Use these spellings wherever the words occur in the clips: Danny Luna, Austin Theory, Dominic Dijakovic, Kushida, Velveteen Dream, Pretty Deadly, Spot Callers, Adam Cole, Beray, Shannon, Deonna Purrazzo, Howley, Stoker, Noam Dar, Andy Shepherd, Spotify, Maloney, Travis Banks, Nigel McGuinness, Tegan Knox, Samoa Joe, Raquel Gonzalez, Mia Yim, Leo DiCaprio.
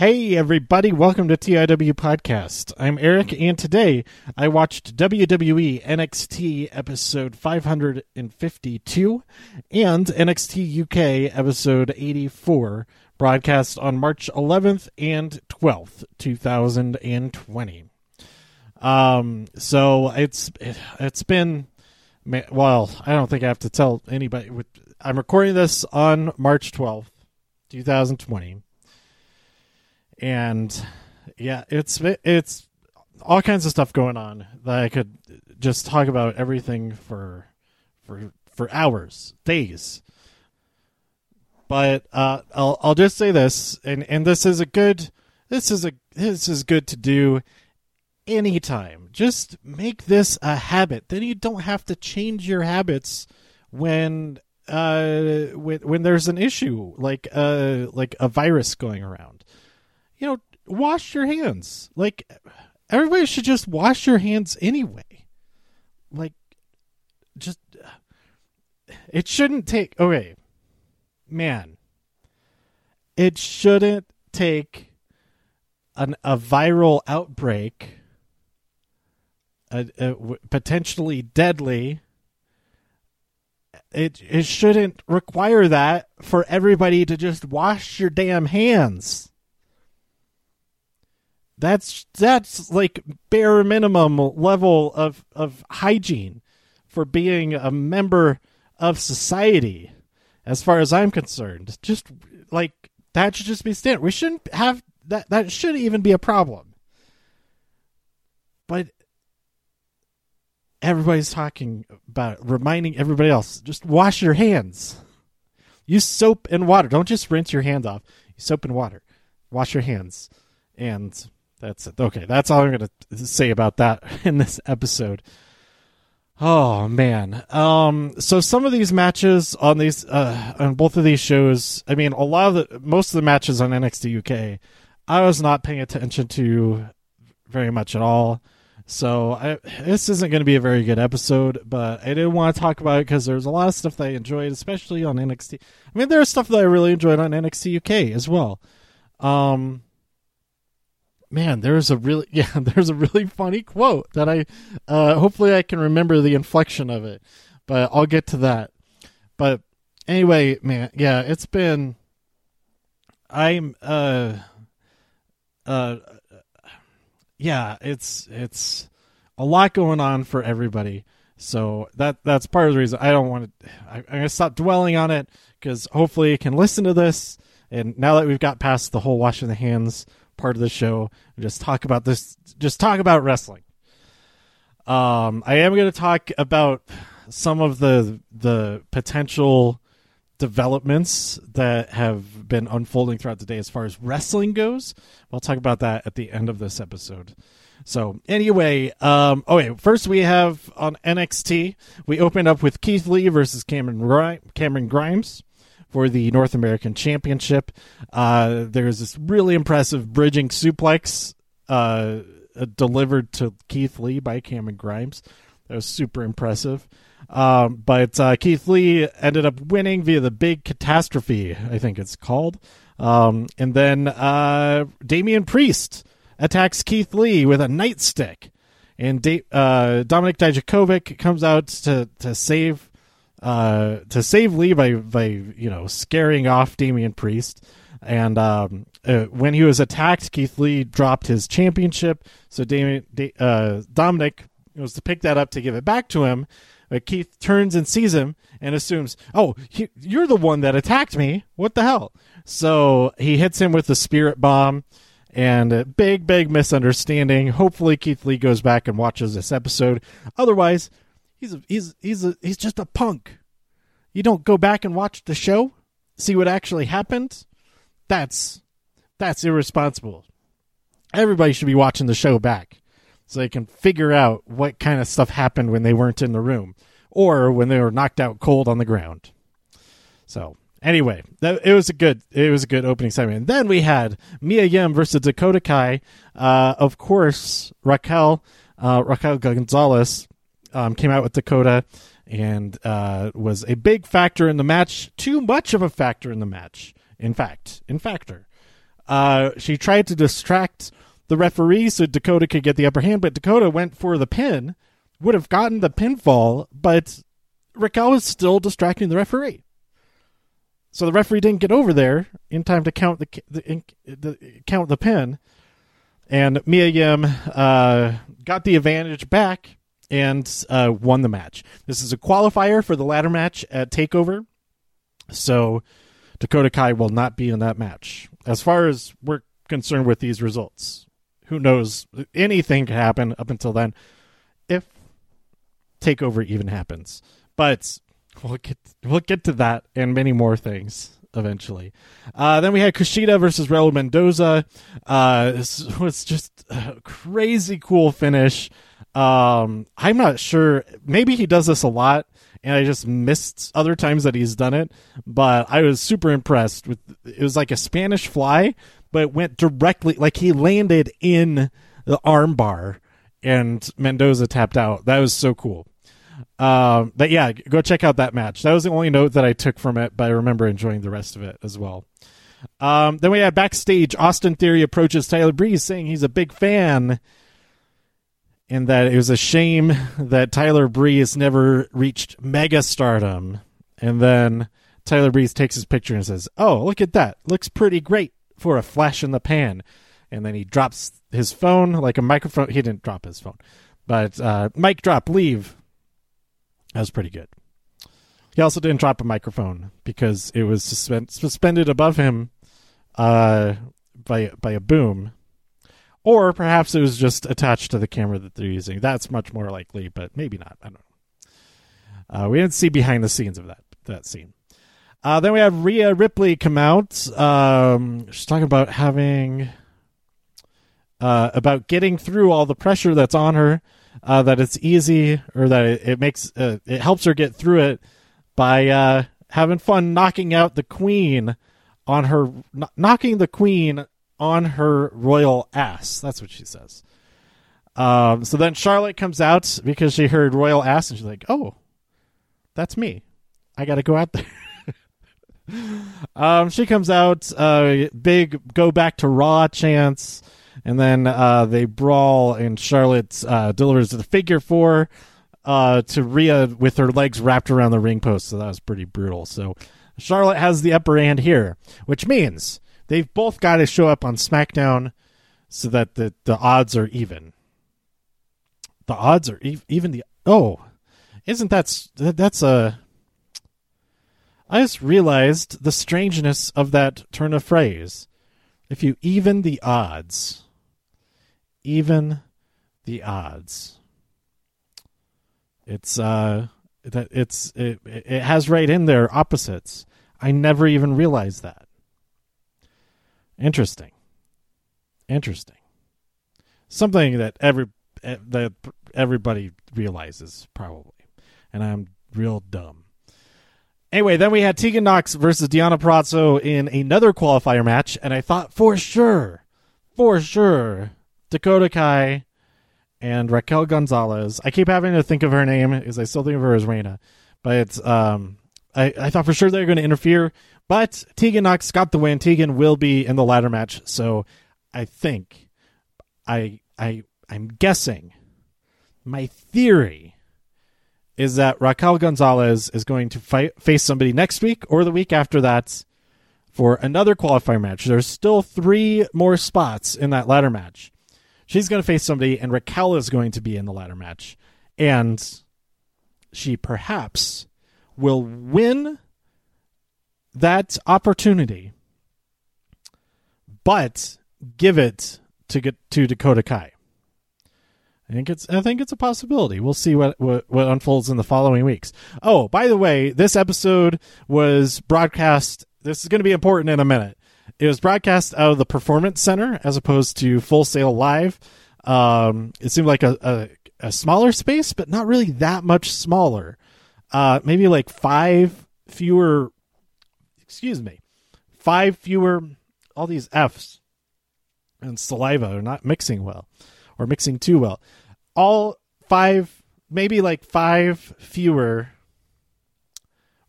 Hey everybody, welcome to TIW Podcast. I'm Eric, and today I watched WWE NXT episode 552 and NXT UK episode 84, broadcast on March 11th and 12th, 2020. So it's been, well, I don't think I have to tell anybody. I'm recording this on March 12th, 2020. And yeah, it's all kinds of stuff going on that I could just talk about everything for hours, days. But I'll just say this, and this is good to do anytime. Just make this a habit. Then you don't have to change your habits when there's an issue like a virus going around. You know, wash your hands. Like, everybody should just wash your hands anyway. Like, just, it shouldn't take, okay, man, it shouldn't take a viral outbreak, potentially deadly. It shouldn't require that for everybody to just wash your damn hands. That's like bare minimum level of hygiene for being a member of society, as far as I'm concerned. Just like that should just be standard. We shouldn't have that. That shouldn't even be a problem. But everybody's talking about it, reminding everybody else, just wash your hands. Use soap and water. Don't just rinse your hands off. Use soap and water. Wash your hands. And that's it. Okay, that's all I'm going to say about that in this episode. Oh, man. So some of these matches on these on both of these shows, I mean, most of the matches on NXT UK, I was not paying attention to very much at all. So this isn't going to be a very good episode, but I did want to talk about it because there's a lot of stuff that I enjoyed, especially on NXT. I mean, there's stuff that I really enjoyed on NXT UK as well. Man, there's a really funny quote that I hopefully I can remember the inflection of it, but I'll get to that. But anyway, man, yeah, it's been it's a lot going on for everybody. So that's part of the reason I don't want to. I'm gonna stop dwelling on it because hopefully you can listen to this. And now that we've got past the whole washing the hands part of the show, just talk about this, just talk about wrestling. I am going to talk about some of the potential developments that have been unfolding throughout the day as far as wrestling goes. We'll talk about that at the end of this episode. So anyway, okay, first we have on NXT, we opened up with Keith Lee versus Cameron Grimes for the North American Championship. There's this really impressive bridging suplex delivered to Keith Lee by Cameron Grimes. That was super impressive. But Keith Lee ended up winning via the Big Catastrophe, I think it's called. And then Damian Priest attacks Keith Lee with a nightstick. And Dominic Dijakovic comes out to save Lee by scaring off Damian Priest, and when he was attacked, Keith Lee dropped his championship. So Dominic was to pick that up to give it back to him, but Keith turns and sees him and assumes, "Oh, you're the one that attacked me. What the hell?" So he hits him with the spirit bomb, and a big misunderstanding. Hopefully, Keith Lee goes back and watches this episode. Otherwise, He's just a punk. You don't go back and watch the show, see what actually happened. That's irresponsible. Everybody should be watching the show back so they can figure out what kind of stuff happened when they weren't in the room or when they were knocked out cold on the ground. So anyway, it was a good opening segment. And then we had Mia Yim versus Dakota Kai. Of course, Raquel Gonzalez came out with Dakota and was a big factor in the match. Too much of a factor in the match. In fact, She tried to distract the referee so Dakota could get the upper hand, but Dakota went for the pin, would have gotten the pinfall, but Raquel was still distracting the referee. So the referee didn't get over there in time to count the pin, and Mia Yim got the advantage back and won the match. This is a qualifier for the ladder match at TakeOver, so Dakota Kai will not be in that match. As far as we're concerned with these results, who knows? Anything can happen up until then, if TakeOver even happens. But we'll get to that and many more things eventually. Then we had Kushida versus Raul Mendoza. This was just a crazy cool finish. I'm not sure. Maybe he does this a lot, and I just missed other times that he's done it. But I was super impressed with. It was like a Spanish fly, but it went directly. Like he landed in the armbar, and Mendoza tapped out. That was so cool. But yeah, go check out that match. That was the only note that I took from it, but I remember enjoying the rest of it as well. Then we had backstage, Austin Theory approaches Tyler Breeze saying he's a big fan and that it was a shame that Tyler Breeze never reached mega stardom. And then Tyler Breeze takes his picture and says, "Oh, look at that. Looks pretty great for a flash in the pan." And then he drops his phone like a microphone. He didn't drop his phone, but mic drop, leave. That was pretty good. He also didn't drop a microphone because it was suspended above him by a boom. Or perhaps it was just attached to the camera that they're using. That's much more likely, but maybe not. I don't know. We didn't see behind the scenes of that scene. Then we have Rhea Ripley come out. She's talking about about getting through all the pressure that's on her. That it's easy, or that it helps her get through it by having fun knocking the queen on her royal ass. That's what she says. So then Charlotte comes out because she heard royal ass, and she's like, "Oh, that's me. I got to go out there." She comes out, big go back to Raw chants. And then they brawl, and Charlotte delivers the figure four to Rhea with her legs wrapped around the ring post. So that was pretty brutal. So Charlotte has the upper hand here, which means they've both got to show up on SmackDown so that the odds are even. The odds are even. Isn't that's a? I just realized the strangeness of that turn of phrase. If you even the odds. Even the odds. It has right in there opposites. I never even realized that. Interesting. Something that everybody realizes probably, and I'm real dumb. Anyway, then we had Tegan Knox versus Deonna Purrazzo in another qualifier match, and I thought for sure, Dakota Kai and Raquel Gonzalez. I keep having to think of her name because I still think of her as Reina, but it's, I thought for sure they were going to interfere, but Tegan Knox got the win. Tegan will be in the ladder match, so I think I'm guessing my theory is that Raquel Gonzalez is going to face somebody next week or the week after that for another qualifier match. There's still three more spots in that ladder match. She's going to face somebody, and Raquel is going to be in the ladder match. And she perhaps will win that opportunity, but give it to Dakota Kai. I think it's a possibility. We'll see what unfolds in the following weeks. Oh, by the way, this episode was broadcast. This is going to be important in a minute. It was broadcast out of the Performance Center as opposed to Full Sail Live. It seemed like a smaller space, but not really that much smaller. Maybe like five fewer, all these F's and saliva are not mixing well. Or mixing too well. All five, maybe like five fewer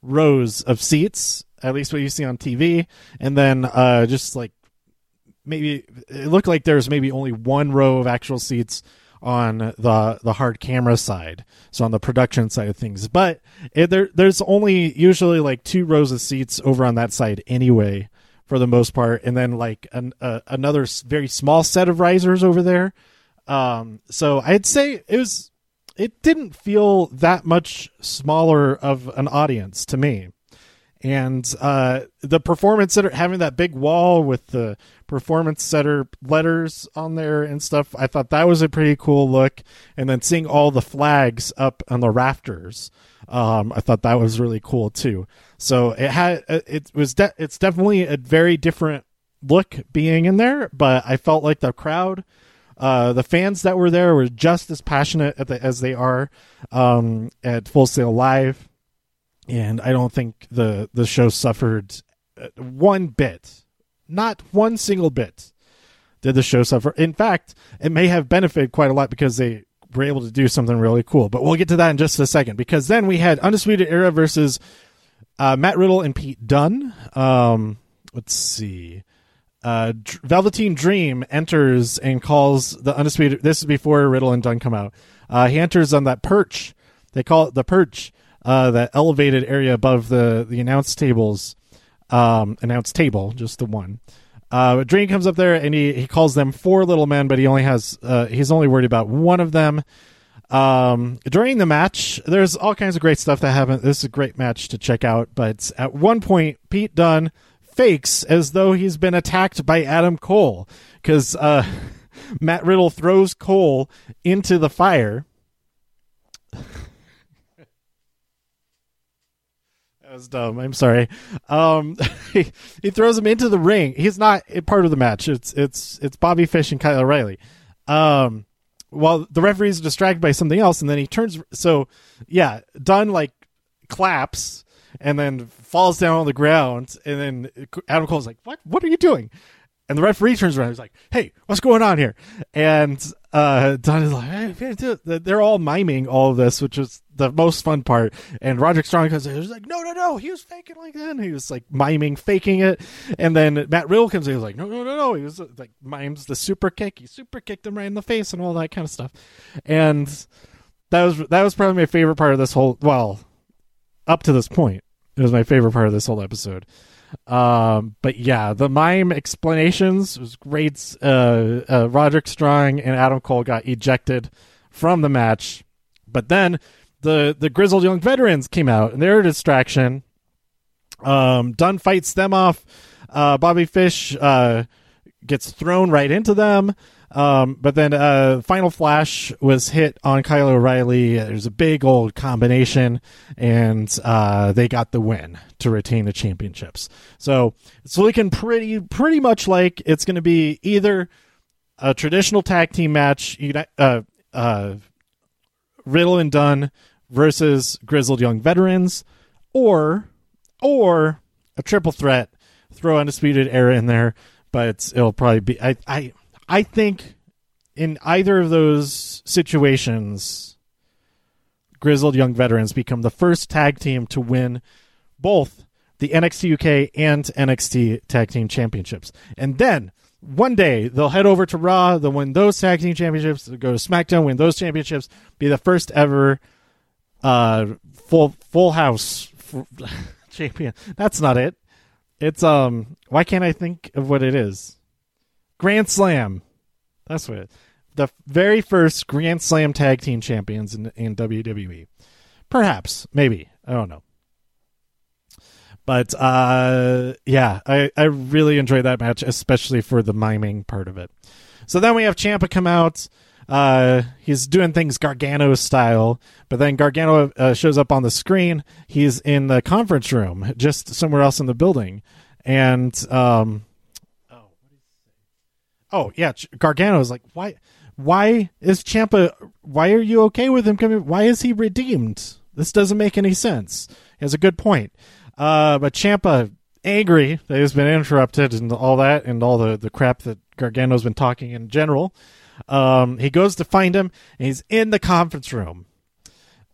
rows of seats, at least what you see on TV, and then just like maybe it looked like there's maybe only one row of actual seats on the hard camera side, so on the production side of things. But there's only usually like two rows of seats over on that side anyway, for the most part, and then like another very small set of risers over there. So I'd say it didn't feel that much smaller of an audience to me. And the performance center having that big wall with the performance center letters on there and stuff, I thought that was a pretty cool look. And then seeing all the flags up on the rafters, I thought that was really cool too. So it's definitely a very different look being in there, but I felt like the crowd, the fans that were there, were just as passionate as they are at Full Sail Live. And I don't think the show suffered one bit. Not one single bit did the show suffer. In fact, it may have benefited quite a lot because they were able to do something really cool. But we'll get to that in just a second, because then we had Undisputed Era versus Matt Riddle and Pete Dunne. Let's see. Velveteen Dream enters and calls the Undisputed... This is before Riddle and Dunne come out. He enters on that perch. They call it the perch. That elevated area above the announce table, just the one. Dream comes up there and he calls them four little men, but he only has he's only worried about one of them. During the match, there's all kinds of great stuff that happened. This is a great match to check out, but at one point, Pete Dunne fakes as though he's been attacked by Adam Cole, because Matt Riddle throws Cole into the fire. That was dumb. I'm sorry. He throws him into the ring. He's not part of the match. It's Bobby Fish and Kyle O'Reilly. While the referee's distracted by something else, and then he turns. So yeah, Dunne like claps and then falls down on the ground, and then Adam Cole's like, "What? What are you doing?" And the referee turns around. He's like, "Hey, what's going on here?" And Dunne is like, hey, they're all miming all of this, which is the most fun part. And Roderick Strong comes in. He's like, no, he was faking like that. And he was like miming, faking it. And then Matt Riddle comes in. He's like, no. He was like mimes the super kick. He super kicked him right in the face and all that kind of stuff. And that was probably my favorite part of this whole, well, up to this point, it was my favorite part of this whole episode. But yeah, the mime explanations was great. Roderick Strong and Adam Cole got ejected from the match, but then the Grizzled Young Veterans came out and they're a distraction. Dunne fights them off. Bobby Fish gets thrown right into them. But then Final Flash was hit on Kyle O'Reilly. There's a big old combination, and they got the win to retain the championships. So it's looking pretty much like it's going to be either a traditional tag team match, Riddle and Dunne versus Grizzled Young Veterans, or a triple threat. Throw Undisputed Era in there, but it'll probably be I think in either of those situations, Grizzled Young Veterans become the first tag team to win both the NXT UK and NXT Tag Team Championships. And then one day they'll head over to Raw, they'll win those tag team championships, they'll go to SmackDown, win those championships, be the first ever full house champion. That's not it. It's why can't I think of what it is? Grand Slam. That's what it is. The very first Grand Slam tag team champions in WWE. Perhaps. Maybe. I don't know. But, yeah, I really enjoyed that match, especially for the miming part of it. So then we have Ciampa come out. He's doing things Gargano style, but then Gargano shows up on the screen. He's in the conference room, just somewhere else in the building. And, oh yeah, Gargano's like, why is Ciampa? Why are you okay with him coming? Why is he redeemed? This doesn't make any sense. He has a good point. But Ciampa, angry that he's been interrupted and all that, and all the crap that Gargano's been talking in general. He goes to find him, and he's in the conference room.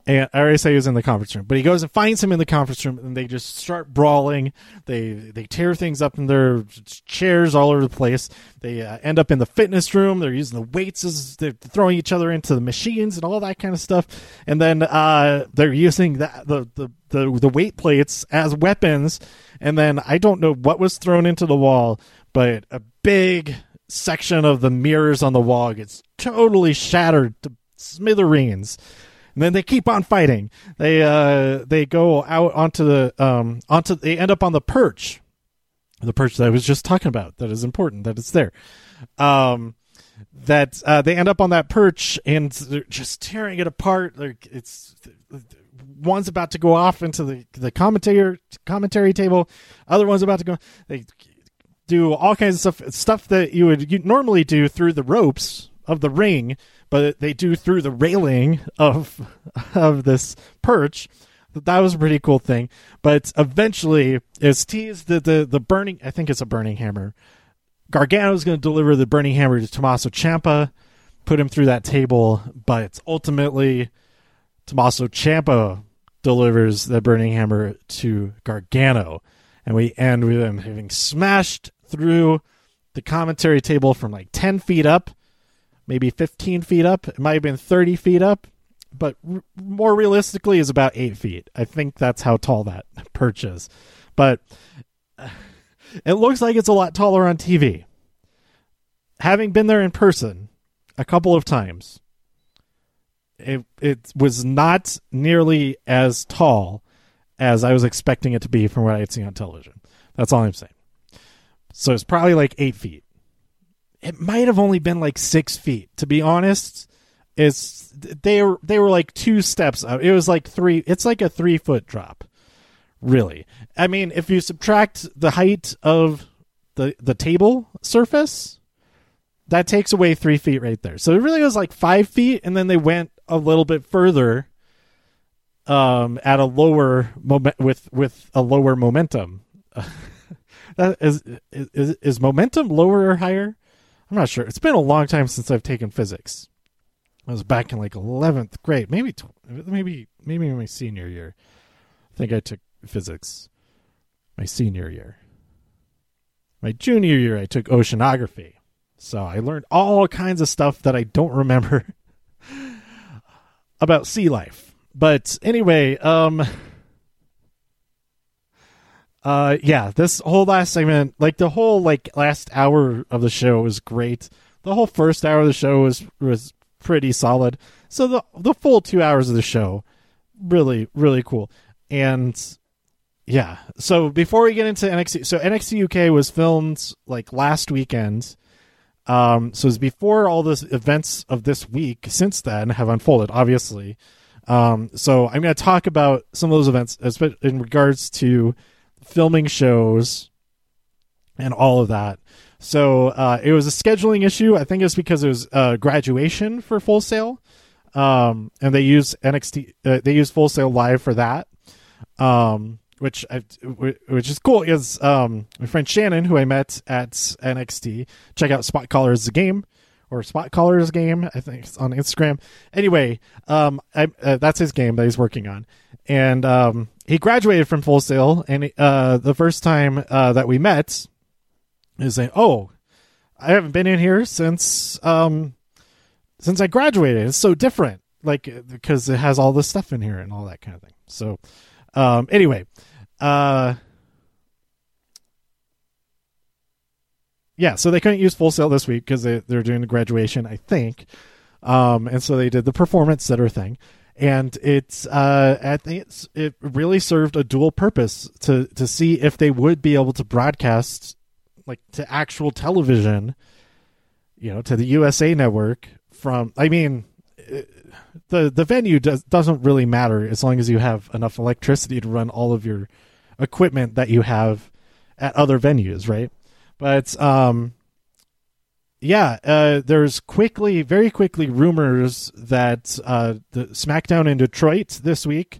And I already said he was in the conference room, but he goes and finds him in the conference room, and they just start brawling. They tear things up in their chairs all over the place. They end up in the fitness room. They're using the weights as they're throwing each other into the machines and all that kind of stuff. And then they're using the weight plates as weapons. And then I don't know what was thrown into the wall, but a big section of the mirrors on the wall gets totally shattered to smithereens. And then they keep on fighting. They go out onto the They end up on the perch, that I was just talking about. That is important. That it's there. They end up on that perch and they're just tearing it apart. One's about to go off into the commentary table. Other one's about to go. They do all kinds of stuff that you normally do through the ropes of the ring, but they do through the railing of this perch. That was a pretty cool thing. But eventually it's teased that the burning, I think it's a burning hammer. Gargano's going to deliver the burning hammer to Tommaso Ciampa, put him through that table, but ultimately Tommaso Ciampa delivers the burning hammer to Gargano. And we end with him having smashed through the commentary table from 10 feet up, maybe 15 feet up. It might have been 30 feet up, but more realistically is about 8 feet. I think that's how tall that perch is. But it looks like it's a lot taller on TV. Having been there in person a couple of times, it was not nearly as tall as I was expecting it to be from what I had seen on television. That's all I'm saying. So it's probably 8 feet. It might have only been 6 feet, to be honest. They were 2 steps up. It was 3. It's a 3-foot drop, really. I mean, if you subtract the height of the table surface, that takes away 3 feet right there. So it really was 5 feet, and then they went a little bit further, at a lower moment with a lower momentum. That is momentum lower or higher? I'm not sure. It's been a long time since I've taken physics. I was back in 11th grade, maybe my senior year. I think I took physics my senior year. My junior year, I took oceanography. So I learned all kinds of stuff that I don't remember about sea life. But anyway, yeah, this whole last segment, the whole last hour of the show was great. The whole first hour of the show was pretty solid. So the full 2 hours of the show, really, really cool. And yeah, so before we get into NXT, so NXT UK was filmed last weekend. So it's before all the events of this week since then have unfolded, obviously. So I'm going to talk about some of those events in regards to filming shows and all of that. So it was a scheduling issue. I think it's because it was graduation for Full Sail, and they use NXT. They use Full Sail Live for that, which is cool. Is my friend Shannon, who I met at NXT. Check out Spot Callers the Game. Or Spot Callers game, I think it's on Instagram. Anyway, that's his game that he's working on. And he graduated from Full Sail, and the first time that we met, he was saying, oh, I haven't been in here since I graduated. It's so different, because it has all this stuff in here and all that kind of thing. So anyway, yeah, so they couldn't use Full Sail this week because they're doing the graduation, I think. And so they did the performance center thing. And it really served a dual purpose to see if they would be able to broadcast to actual television, to the USA Network from, I mean, the venue doesn't really matter as long as you have enough electricity to run all of your equipment that you have at other venues, right? But, there's very quickly rumors that the SmackDown in Detroit this week,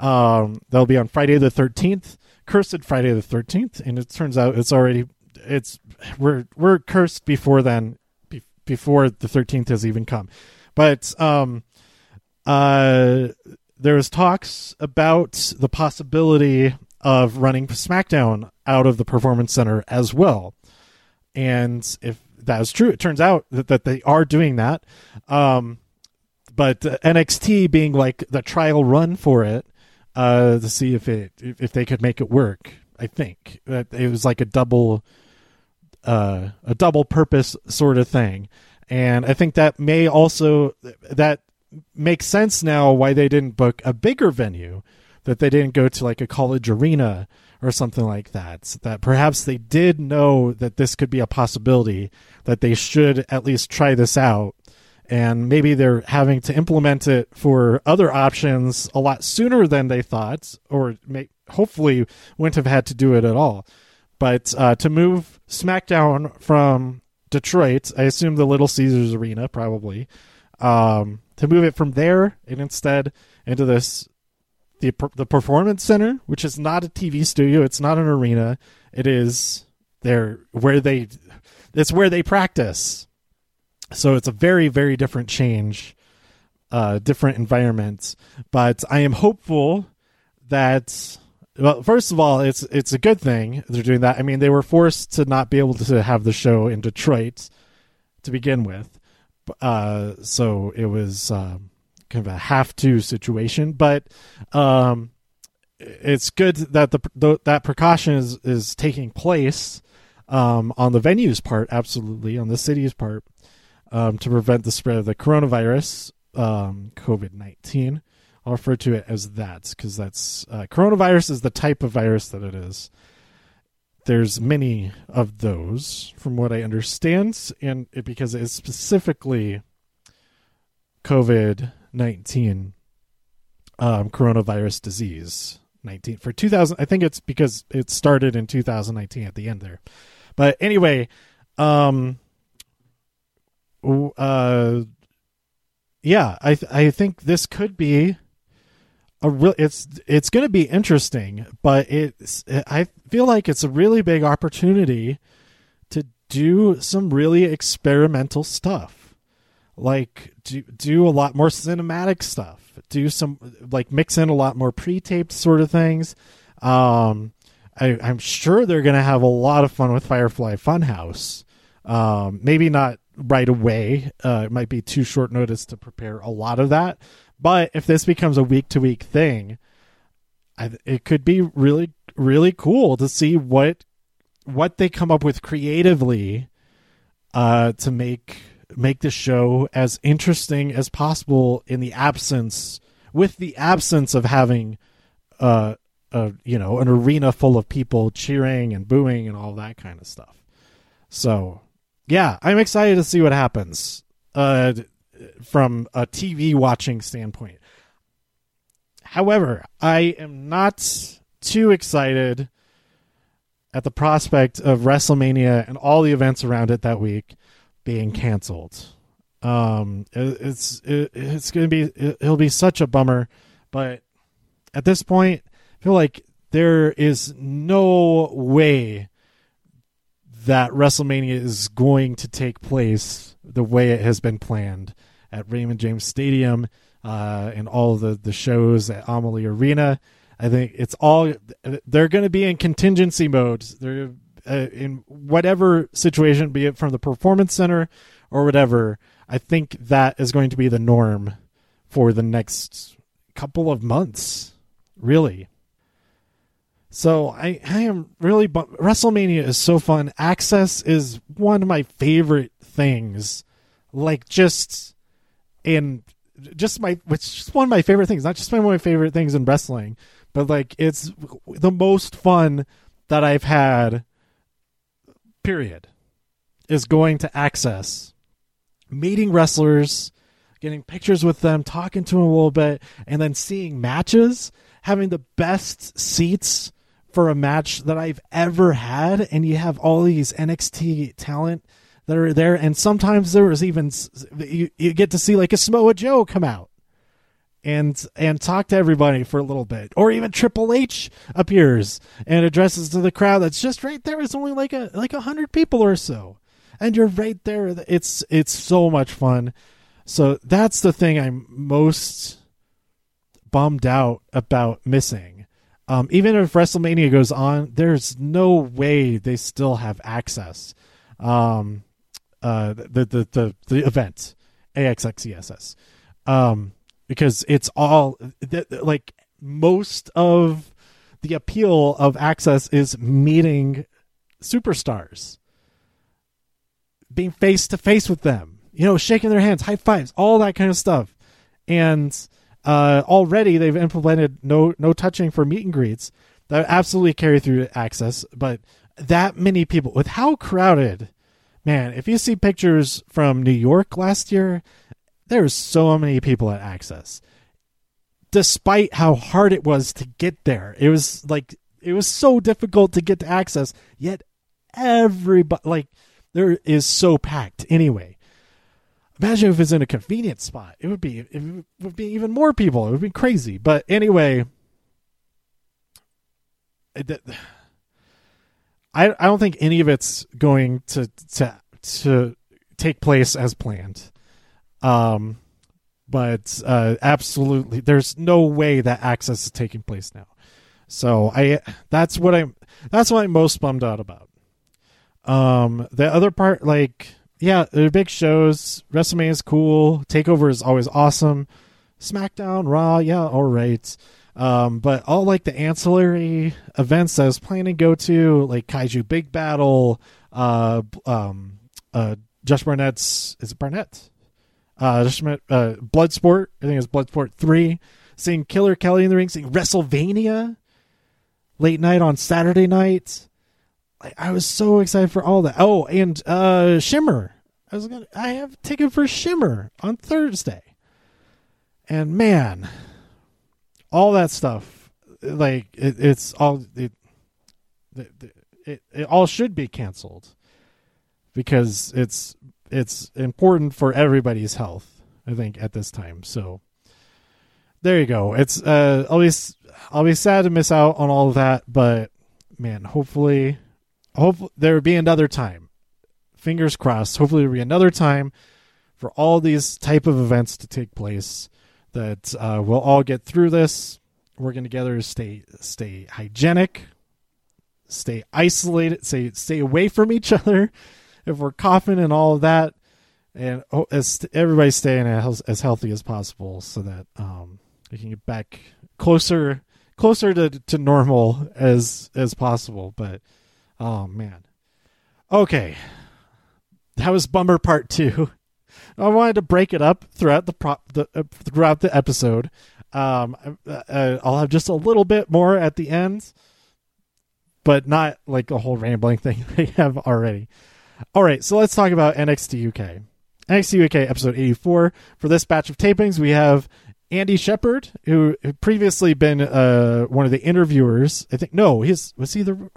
that'll be on Friday the 13th, cursed Friday the 13th, and it turns out we're cursed before then, before the 13th has even come. But there was talks about the possibility of running SmackDown out of the Performance Center as well. And if that was true, it turns out that they are doing that. But NXT being like the trial run for it, to see if they could make it work. I think that it was like a double purpose sort of thing. And I think that may also, that makes sense now why they didn't book a bigger venue, that they didn't go to like a college arena or something like that. So that perhaps they did know that this could be a possibility, that they should at least try this out. And maybe they're having to implement it for other options a lot sooner than they thought, or hopefully wouldn't have had to do it at all. But to move SmackDown from Detroit, I assume the Little Caesars Arena probably, to move it from there and instead into the Performance Center, which is not a TV studio, it's not an arena, it is where they practice. So it's a very, very different change, different environments. But I am hopeful that, well, first of all, it's a good thing they're doing that. I mean, they were forced to not be able to have the show in Detroit to begin with. So it was kind of a have-to situation. But it's good that that precaution is taking place on the venue's part, absolutely, on the city's part. To prevent the spread of the coronavirus, COVID-19. I'll refer to it as that because that's coronavirus is the type of virus that it is. There's many of those, from what I understand, and because it is specifically COVID-19, coronavirus disease 19 for 2000. I think it's because it started in 2019 at the end there, but anyway. Yeah, I think this could be a real. It's going to be interesting, but I feel like it's a really big opportunity to do some really experimental stuff, like do a lot more cinematic stuff, do some like mix in a lot more pre-taped sort of things. I'm sure they're going to have a lot of fun with Firefly Funhouse. Maybe not right away. It might be too short notice to prepare a lot of that, but if this becomes a week-to-week thing, it could be really, really cool to see what they come up with creatively to make the show as interesting as possible with the absence of having an arena full of people cheering and booing and all that kind of stuff. So yeah, I'm excited to see what happens from a TV watching standpoint. However, I am not too excited at the prospect of WrestleMania and all the events around it that week being canceled. It's going to be, it'll be such a bummer, but at this point, I feel like there is no way that WrestleMania is going to take place the way it has been planned at Raymond James Stadium and all the shows at Amalie Arena. I think they're going to be in contingency mode. They're in whatever situation, be it from the Performance Center or whatever. I think that is going to be the norm for the next couple of months, really. So I am really WrestleMania is so fun. Access is one of my favorite things. Like just one of my favorite things. Not just one of my favorite things in wrestling, but like it's the most fun that I've had. Period. Is going to Access, meeting wrestlers, getting pictures with them, talking to them a little bit, and then seeing matches. Having the best seats for a match that I've ever had, and you have all these NXT talent that are there, and sometimes there was even you get to see like a Samoa Joe come out and talk to everybody for a little bit, or even Triple H appears and addresses to the crowd that's just right there. It's only like 100 people or so, and you're right there. It's so much fun. So that's the thing I'm most bummed out about missing. Even if WrestleMania goes on, there's no way they still have access the event AXXESS because it's all like most of the appeal of access is meeting superstars, being face to face with them, you know, shaking their hands, high fives, all that kind of stuff. And already they've implemented no touching for meet and greets that absolutely carry through to access. But that many people with how crowded, man, if you see pictures from New York last year, there were so many people at access despite how hard it was to get there. It was like, it was so difficult to get to access, yet everybody, like, there is so packed anyway. Imagine if it's in a convenience spot. It would be even more people. It would be crazy. But anyway, I don't think any of it's going to take place as planned. But absolutely, there's no way that access is taking place now. So that's what I'm most bummed out about. The other part, like, yeah, they're big shows. WrestleMania is cool. TakeOver is always awesome. SmackDown, Raw, yeah, all right. But all, like, the ancillary events I was planning to go to, like Kaiju Big Battle, Josh Barnett's, is it Barnett? Bloodsport, I think it's Bloodsport 3. Seeing Killer Kelly in the ring, seeing WrestleMania late night on Saturday night. I was so excited for all that. Oh, and Shimmer. I have a ticket for Shimmer on Thursday. And man, all that stuff, like it all should be canceled because it's important for everybody's health, I think, at this time. So there you go. It's I'll be sad to miss out on all of that, but man, hopefully there will be another time. Fingers crossed. Hopefully there will be another time for all these type of events to take place that we'll all get through this. Working together to stay hygienic, stay isolated, stay away from each other if we're coughing and all of that. And everybody's staying as healthy as possible so that we can get back closer to normal as possible. But oh, man. Okay. That was bummer part 2. I wanted to break it up throughout throughout the episode. I'll have just a little bit more at the end, but not like a whole rambling thing they have already. All right, so let's talk about NXT UK. NXT UK episode 84. For this batch of tapings, we have Andy Shepherd, who had previously been one of the interviewers, I think. No, was he the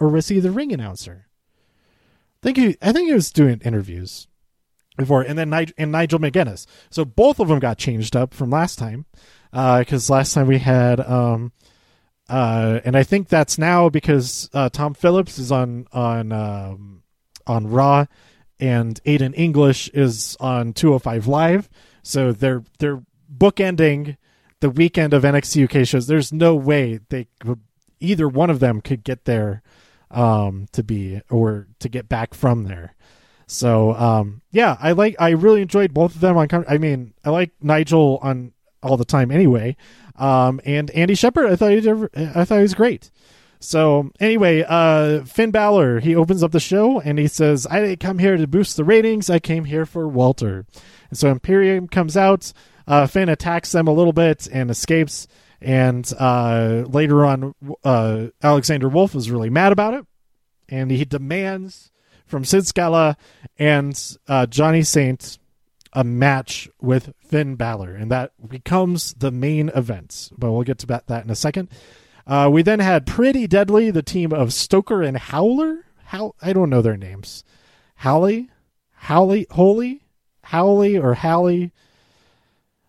ring announcer? I think he was doing interviews before, and then Nigel McGuinness. So both of them got changed up from last time, because last time we had, and I think that's now because Tom Phillips is on Raw, and Aiden English is on 205 Live. So they're bookending the weekend of NXT UK shows. There's no way either one of them could get there to get back from there. So yeah, I really enjoyed both of them on. I mean, I like Nigel on all the time anyway, and Andy Shepherd. I thought he was great. So anyway, Finn Balor, he opens up the show and he says, "I didn't come here to boost the ratings. I came here for Walter." And so Imperium comes out. Finn attacks them a little bit and escapes, and later on Alexander Wolf is really mad about it, and he demands from Sid Scala and Johnny Saint a match with Finn Balor, and that becomes the main event, but we'll get to that in a second. We then had Pretty Deadly, the team of Stoker and Howler. I don't know their names. Howley?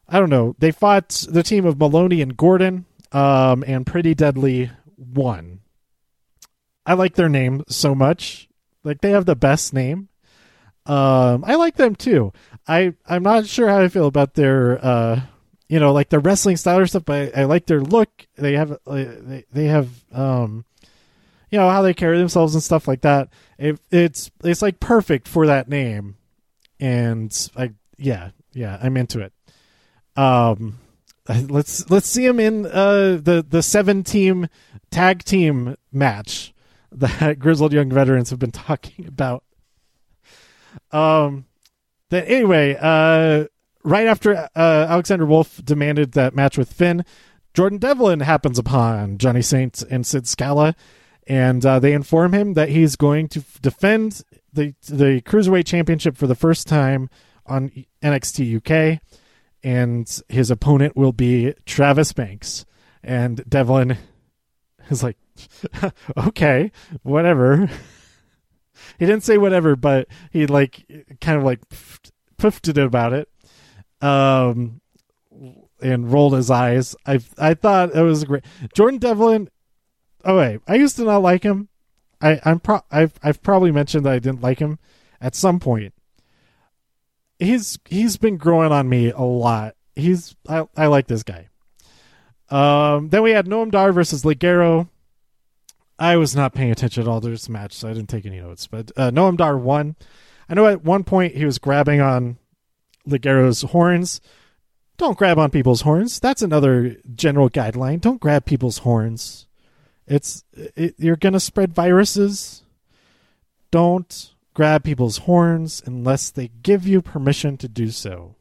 I don't know. They fought the team of Maloney and Gordon, and Pretty Deadly won. I like their name so much. Like, they have the best name. I like them too. I'm not sure how I feel about their you know, like their wrestling style or stuff, but I like their look. They have you know, how they carry themselves and stuff like that. It's like perfect for that name. And yeah, I'm into it. Let's see him in the 7-team tag team match that Grizzled Young Veterans have been talking about. Right after Alexander Wolf demanded that match with Finn, Jordan Devlin happens upon Johnny Saint and Sid Scala, and they inform him that he's going to defend the Cruiserweight Championship for the first time on NXT UK. And his opponent will be Travis Banks. And Devlin is like, okay, whatever. He didn't say whatever, but he piffed it about it, and rolled his eyes. I thought it was great. Jordan Devlin. Oh wait, I used to not like him. I've probably mentioned that I didn't like him at some point. He's been growing on me a lot. I like this guy. Then we had Noam Dar versus Ligero. I was not paying attention at all to this match, so I didn't take any notes. But Noam Dar won. I know at one point he was grabbing on Ligero's horns. Don't grab on people's horns. That's another general guideline. Don't grab people's horns. You're gonna spread viruses. Don't grab people's horns unless they give you permission to do so.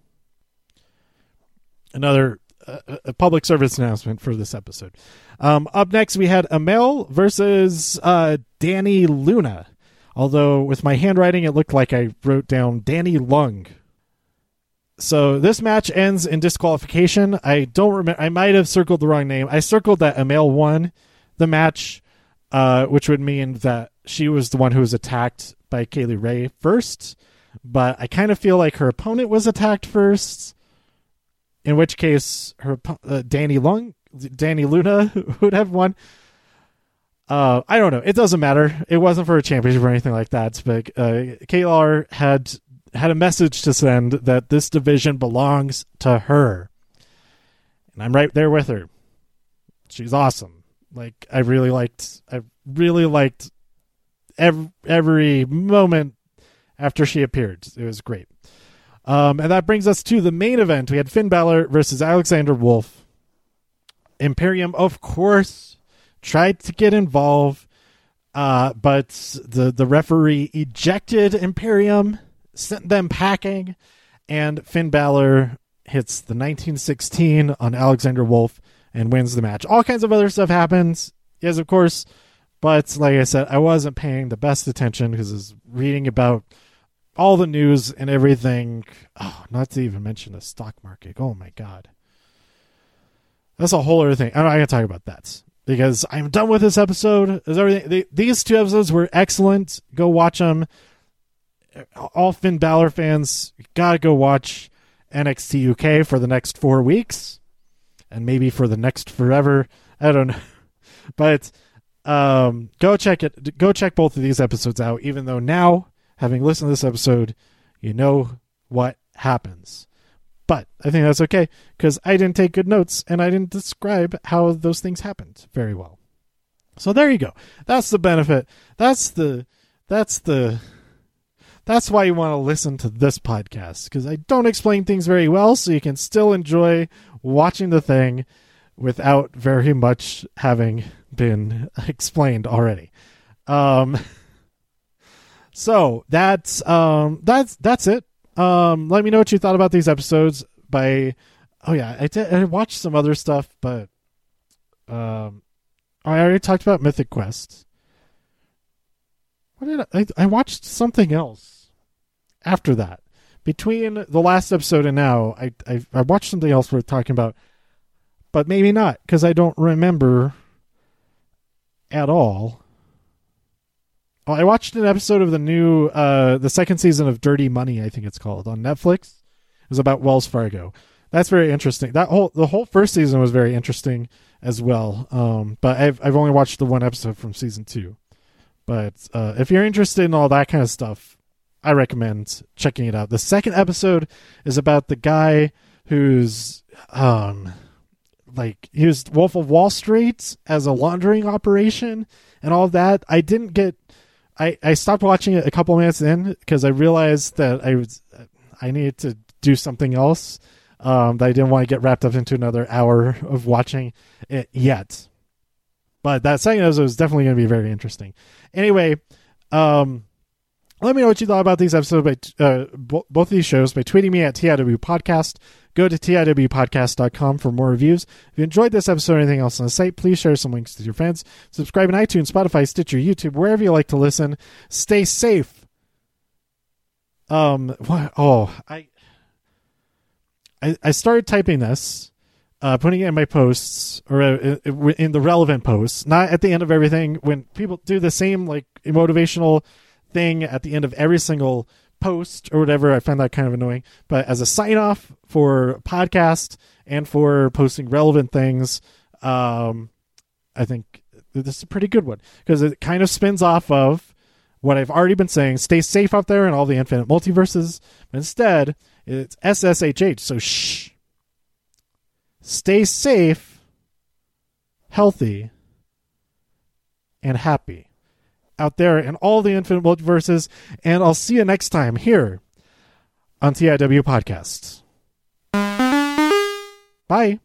Another a public service announcement for this episode. Up next, we had Amel versus Danny Luna. Although with my handwriting, it looked like I wrote down Danny Lung. So this match ends in disqualification. I don't remember. I might have circled the wrong name. I circled that Amel won the match, which would mean that she was the one who was attacked by Kayla Ray first, but I kind of feel like her opponent was attacked first, in which case her Danny Luna would have won. I don't know. It doesn't matter. It wasn't for a championship or anything like that, but Kayla had a message to send that this division belongs to her, and I'm right there with her. She's awesome. Like I really liked every moment after she appeared. It was great. And that brings us to the main event. We had Finn Balor versus Alexander Wolf. Imperium, of course, tried to get involved, but the referee ejected Imperium, sent them packing, and Finn Balor hits the 1916 on Alexander Wolf and wins the match. All kinds of other stuff happens. Yes, of course. But like I said, I wasn't paying the best attention because I was reading about all the news and everything. Oh, not to even mention the stock market. Oh, my God. That's a whole other thing. I'm not going to talk about that because I'm done with this episode. These two episodes were excellent. Go watch them. All Finn Balor fans, you got to go watch NXT UK for the next 4 weeks and maybe for the next forever. I don't know. But go check it. Go check both of these episodes out, even though now, having listened to this episode, you know what happens. But I think that's okay because I didn't take good notes and I didn't describe how those things happened very well. So there you go. That's the benefit. That's why you want to listen to this podcast, because I don't explain things very well, so you can still enjoy watching the thing without very much having been explained already. So that's it. Let me know what you thought about these episodes by, oh yeah, I watched some other stuff, but I already talked about Mythic Quest. What did I watched something else after that. Between the last episode and now, I watched something else worth talking about, but maybe not, because I don't remember at all. I watched an episode of the new, the second season of Dirty Money, I think it's called, on Netflix. It was about Wells Fargo. That's very interesting. The whole first season was very interesting as well. But I've only watched the one episode from season 2. But if you're interested in all that kind of stuff, I recommend checking it out. The second episode is about the guy who's like he was Wolf of Wall Street as a laundering operation and all of that. I didn't get. I stopped watching it a couple minutes in because I realized that I needed to do something else. That I didn't want to get wrapped up into another hour of watching it yet. But that second episode was definitely going to be very interesting. Anyway, let me know what you thought about these episodes, by, both of these shows, by tweeting me at TIW Podcast. Go to TIWpodcast.com for more reviews. If you enjoyed this episode or anything else on the site, please share some links with your friends. Subscribe on iTunes, Spotify, Stitcher, YouTube, wherever you like to listen. Stay safe. I started typing this, putting it in my posts or in the relevant posts, not at the end of everything. When people do the same like motivational thing at the end of every single post or whatever, I find that kind of annoying. But as a sign off for podcast and for posting relevant things, I think this is a pretty good one because it kind of spins off of what I've already been saying. Stay safe out there in all the infinite multiverses. But instead, it's SSHH. So shh. Stay safe, healthy, and happy out there in all the infinite multiverses. And I'll see you next time here on TIW Podcast. Bye.